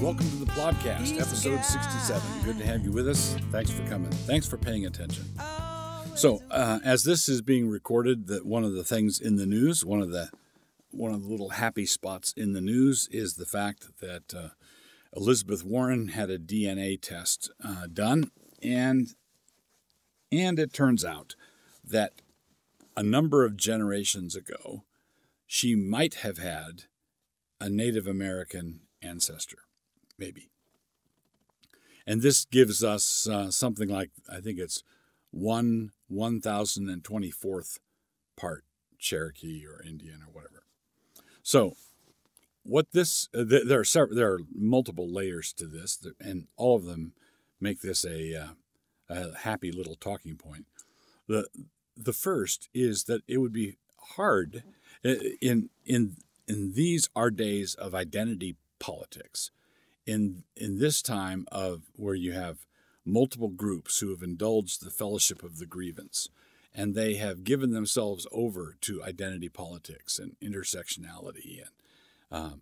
Welcome to the Plodcast, episode 67. Good to have you with us. Thanks for coming. Thanks for paying attention. So, as this is being recorded, that one of the things in the news, one of the little happy spots in the news is the fact that Elizabeth Warren had a DNA test done, and it turns out that a number of generations ago, she might have had a Native American ancestor, maybe. And this gives us something like, I think it's 1/1024th part Cherokee or Indian or whatever. So what this, there are multiple layers to this, and all of them make this a happy little talking point. The first is that it would be hard in these are days of identity politics. In this time of where you have multiple groups who have indulged the fellowship of the grievance, and they have given themselves over to identity politics and intersectionality and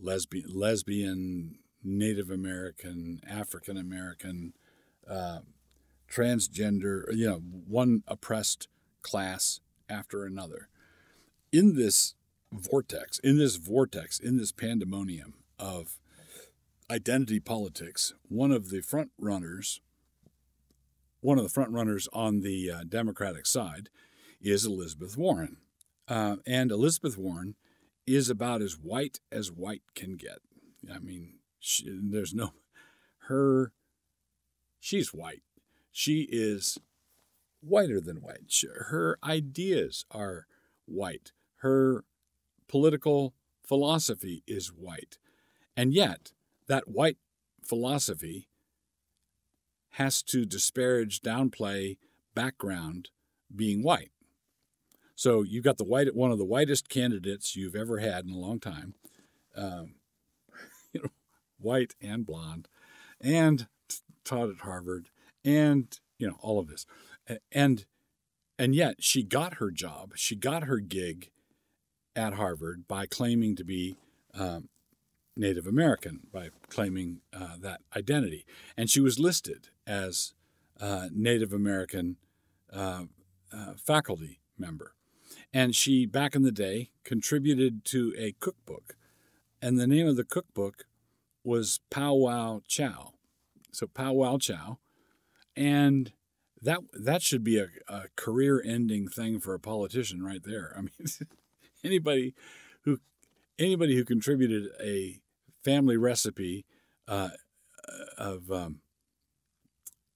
lesbian, Native American, African American, transgender, one oppressed class after another. In this vortex, in this pandemonium of identity politics, one of the front runners on the Democratic side is Elizabeth Warren. And Elizabeth Warren is about as white can get. I mean, she's white. She is whiter than white. Her ideas are white. Her political philosophy is white. And yet, that white philosophy has to disparage, downplay background being white. So you've got one of the whitest candidates you've ever had in a long time, white and blonde, and taught at Harvard, and all of this, and yet she got her job, she got her gig at Harvard by claiming to be Native American, by claiming that identity, and she was listed as Native American faculty member. And she, back in the day, contributed to a cookbook. And the name of the cookbook was Pow Wow Chow. So Pow Wow Chow. And that should be a career-ending thing for a politician right there. I mean, anybody who contributed a family recipe of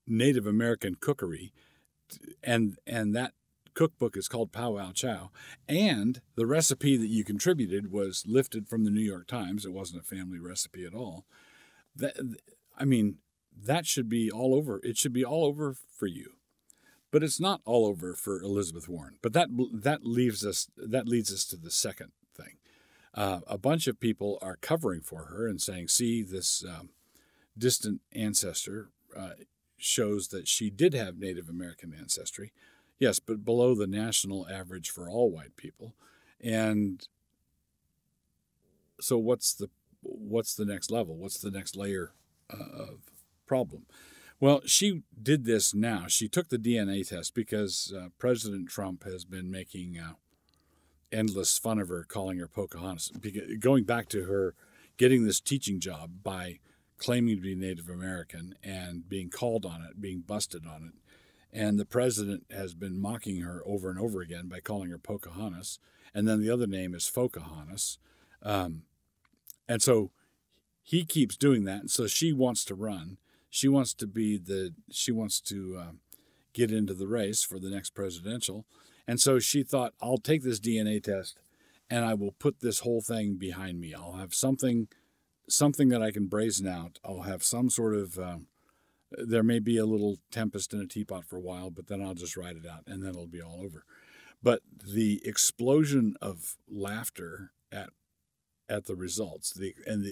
Native American cookery, and that cookbook is called Pow Wow Chow, and the recipe that you contributed was lifted from the New York Times. It wasn't a family recipe at all. That should be all over. It should be all over for you, but it's not all over for Elizabeth Warren. But that leads us to the second thing. A bunch of people are covering for her and saying, "See, this distant ancestor shows that she did have Native American ancestry." Yes, but below the national average for all white people. And so what's the next level? What's the next layer of problem? Well, she did this now. She took the DNA test because President Trump has been making endless fun of her, calling her Pocahontas, going back to her getting this teaching job by claiming to be Native American and being called on it, being busted on it. And the president has been mocking her over and over again by calling her Pocahontas. And then the other name is Focahontas. And so he keeps doing that. And so she wants to run. She wants to get into the race for the next presidential. And so she thought, I'll take this DNA test and I will put this whole thing behind me. I'll have something that I can brazen out. I'll have some sort of... there may be a little tempest in a teapot for a while, but then I'll just ride it out, and then it'll be all over. But the explosion of laughter at the results, and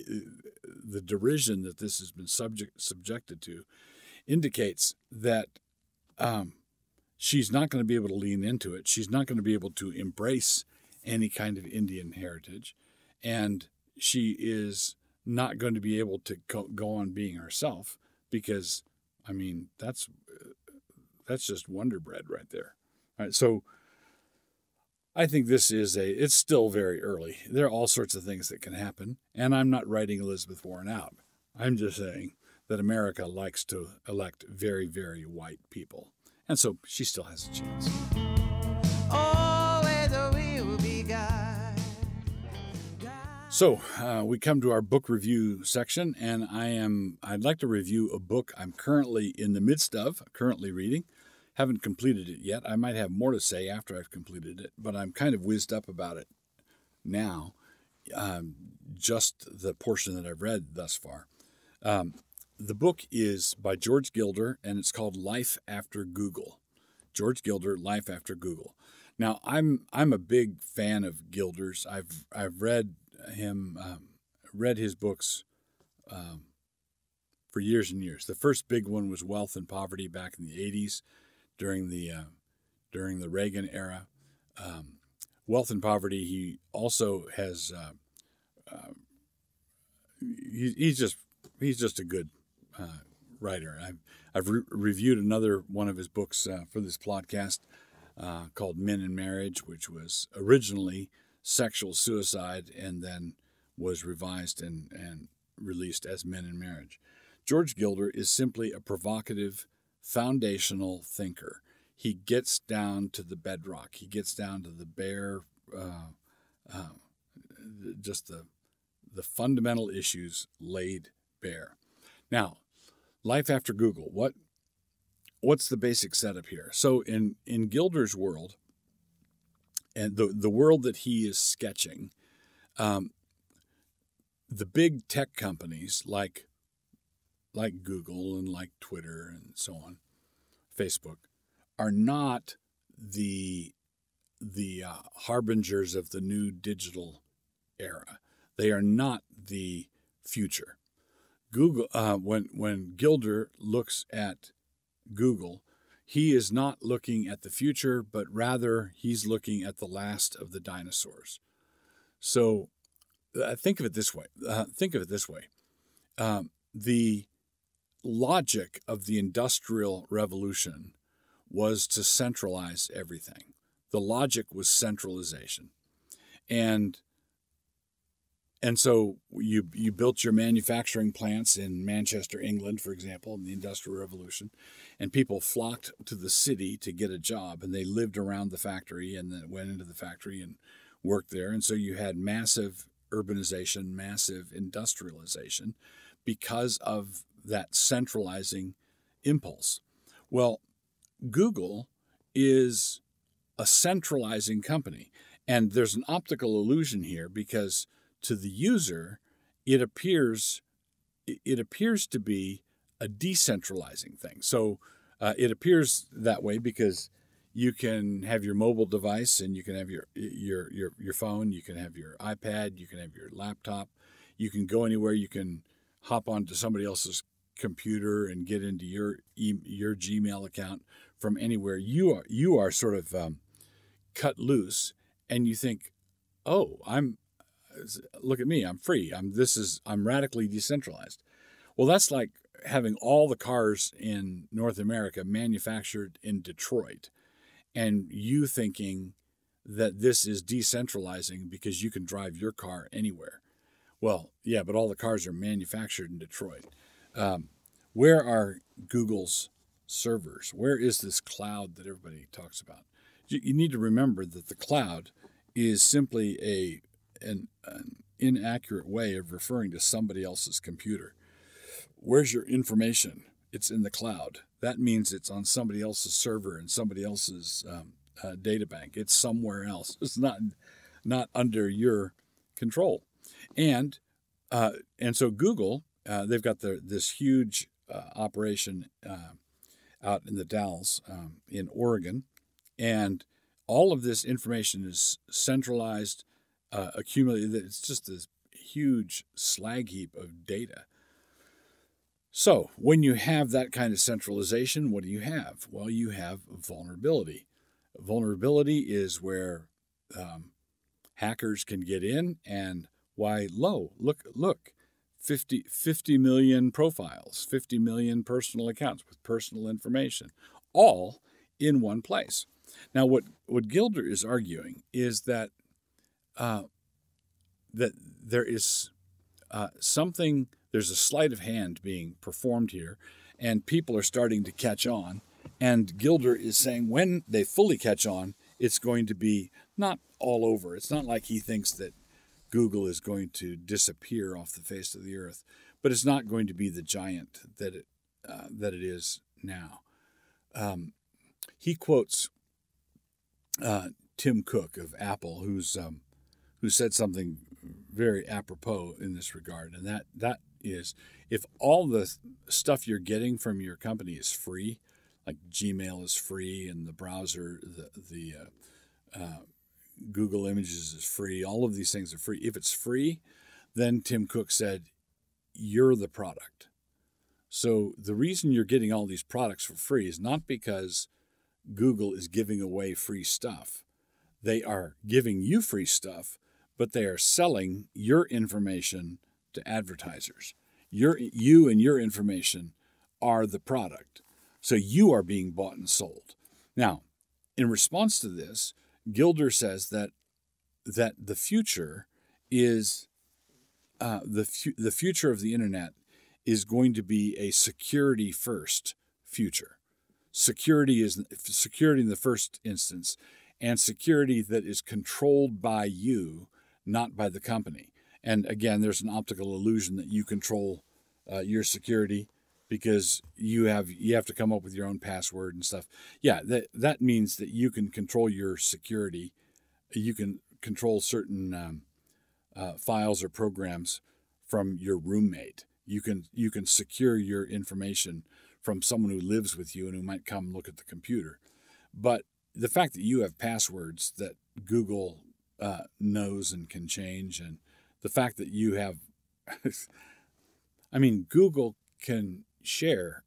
the derision that this has been subjected to, indicates that she's not going to be able to lean into it. She's not going to be able to embrace any kind of Indian heritage, and she is not going to be able to go on being herself, because, I mean, that's just Wonder Bread right there. All right, so I think this is it's still very early. There are all sorts of things that can happen, and I'm not writing Elizabeth Warren out. I'm just saying that America likes to elect very, very white people, and so she still has a chance. So we come to our book review section, and I'd like to review a book I'm currently in the midst of, currently reading. Haven't completed it yet. I might have more to say after I've completed it, but I'm kind of whizzed up about it now, just the portion that I've read thus far. The book is by George Gilder, and it's called Life After Google. George Gilder, Life After Google. Now, I'm a big fan of Gilder's. I've read him, read his books for years and years. The first big one was Wealth and Poverty back in the 80s during the Reagan era. Wealth and Poverty, he also has, he's just a good writer. I've reviewed another one of his books for this podcast called Men in Marriage, which was originally Sexual Suicide, and then was revised and released as Men in Marriage. George Gilder is simply a provocative, foundational thinker. He gets down to the bedrock. He gets down to the bare, just the fundamental issues laid bare. Now, Life After Google. What's the basic setup here? So in Gilder's world, and the world that he is sketching, the big tech companies like Google and like Twitter and so on, Facebook, are not the harbingers of the new digital era. They are not the future. Google, when Gilder looks at Google, he is not looking at the future, but rather he's looking at the last of the dinosaurs. So think of it this way. The logic of the Industrial Revolution was to centralize everything. The logic was centralization. And so you built your manufacturing plants in Manchester, England, for example, in the Industrial Revolution, and people flocked to the city to get a job, and they lived around the factory and then went into the factory and worked there. And so you had massive urbanization, massive industrialization because of that centralizing impulse. Well, Google is a centralizing company, and there's an optical illusion here because to the user, it appears to be a decentralizing thing. So it appears that way because you can have your mobile device, and you can have your phone, you can have your iPad, you can have your laptop, you can go anywhere, you can hop onto somebody else's computer and get into your Gmail account from anywhere. You are sort of cut loose, and you think, oh, look at me, I'm free. I'm radically decentralized. Well, that's like having all the cars in North America manufactured in Detroit, and you thinking that this is decentralizing because you can drive your car anywhere. Well, yeah, but all the cars are manufactured in Detroit. Where are Google's servers? Where is this cloud that everybody talks about? You need to remember that the cloud is simply an inaccurate way of referring to somebody else's computer. Where's your information? It's in the cloud. That means it's on somebody else's server and somebody else's data bank. It's somewhere else. It's not under your control. And so Google, they've got this huge operation out in the Dalles in Oregon, and all of this information is centralized. Accumulated. It's just this huge slag heap of data. So when you have that kind of centralization, what do you have? Well, you have vulnerability. Vulnerability is where hackers can get in and why, look, 50 million profiles, 50 million personal accounts with personal information, all in one place. Now, what Gilder is arguing is that that there is something, there's a sleight of hand being performed here, and people are starting to catch on. And Gilder is saying when they fully catch on, it's going to be not all over. It's not like he thinks that Google is going to disappear off the face of the earth, but it's not going to be the giant that it is now. He quotes Tim Cook of Apple, who said something very apropos in this regard, and that is, if all the stuff you're getting from your company is free, like Gmail is free, and the browser, the Google Images is free, all of these things are free. If it's free, then Tim Cook said, you're the product. So the reason you're getting all these products for free is not because Google is giving away free stuff. They are giving you free stuff, but they are selling your information to advertisers. You and your information are the product. So you are being bought and sold. Now, in response to this, Gilder says that the future is the future of the internet is going to be a security first future. Security in the first instance, and security that is controlled by you, not by the company. And again, there's an optical illusion that you control your security, because you have to come up with your own password and stuff. Yeah, that means that you can control your security. You can control certain files or programs from your roommate. You can secure your information from someone who lives with you and who might come look at the computer. But the fact that you have passwords that Google knows and can change, and the fact that you have, I mean, Google can share,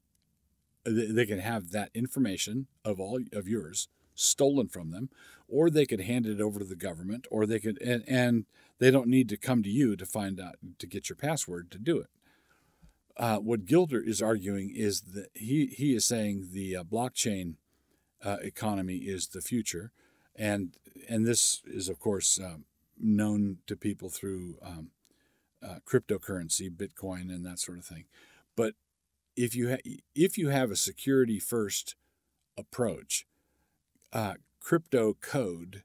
they can have that information of all of yours stolen from them, or they could hand it over to the government, or they could, and they don't need to come to you to find out, to get your password to do it. What Gilder is arguing is that he is saying the blockchain economy is the future, and this is of course known to people through cryptocurrency, Bitcoin, and that sort of thing. But if you have a security first approach, crypto code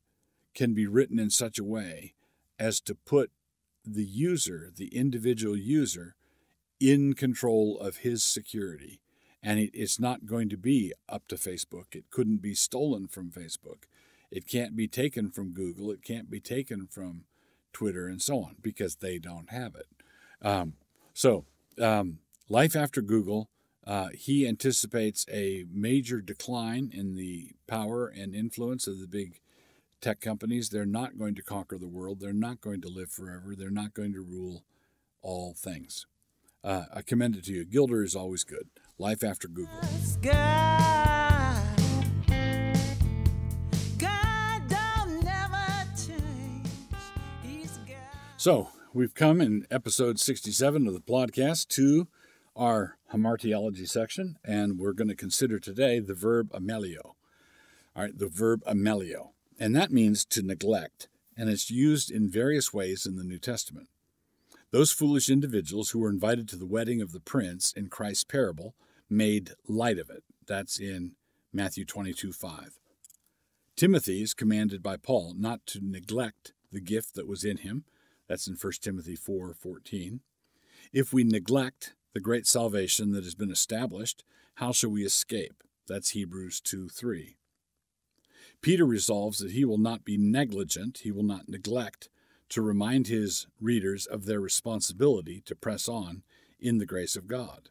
can be written in such a way as to put the user, the individual user, in control of his security. And it's not going to be up to Facebook. It couldn't be stolen from Facebook. It can't be taken from Google. It can't be taken from Twitter and so on, because they don't have it. Life After Google, he anticipates a major decline in the power and influence of the big tech companies. They're not going to conquer the world. They're not going to live forever. They're not going to rule all things. I commend it to you. Gilder is always good. Life After Google. God don't never change. He's God. So we've come in episode 67 of the Plodcast to our hamartiology section, and we're going to consider today the verb amelio. All right, the verb amelio. And that means to neglect, and it's used in various ways in the New Testament. Those foolish individuals who were invited to the wedding of the prince in Christ's parable made light of it. That's in Matthew 22:5. Timothy is commanded by Paul not to neglect the gift that was in him. That's in 1 Timothy 4:14. If we neglect the great salvation that has been established, how shall we escape? That's Hebrews 2:3. Peter resolves that he will not be negligent, he will not neglect, to remind his readers of their responsibility to press on in the grace of God.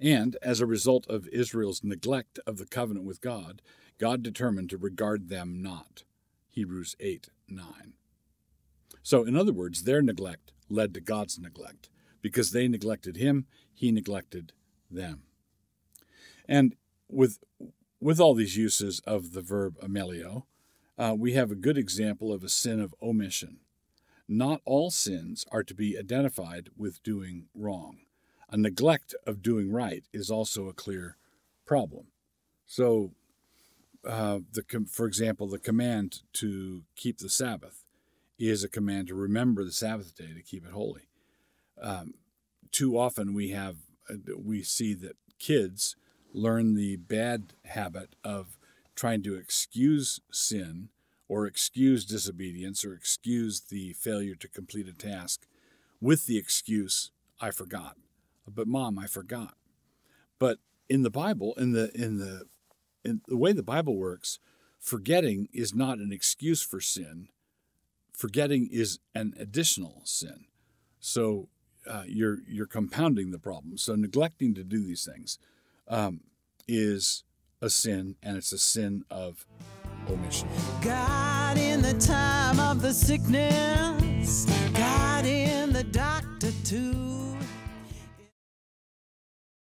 And as a result of Israel's neglect of the covenant with God, God determined to regard them not. Hebrews 8:9. So in other words, their neglect led to God's neglect. Because they neglected him, he neglected them. And with all these uses of the verb amelio, we have a good example of a sin of omission. Not all sins are to be identified with doing wrong. A neglect of doing right is also a clear problem. So, for example, the command to keep the Sabbath is a command to remember the Sabbath day, to keep it holy. Too often we see that kids learn the bad habit of trying to excuse sin or excuse disobedience or excuse the failure to complete a task with the excuse, I forgot. But Mom, I forgot. But in the Bible, in the way the Bible works, forgetting is not an excuse for sin. Forgetting is an additional sin. So you're compounding the problem. So neglecting to do these things is a sin, and it's a sin of omission. God in the time of the sickness, God in the doctor too.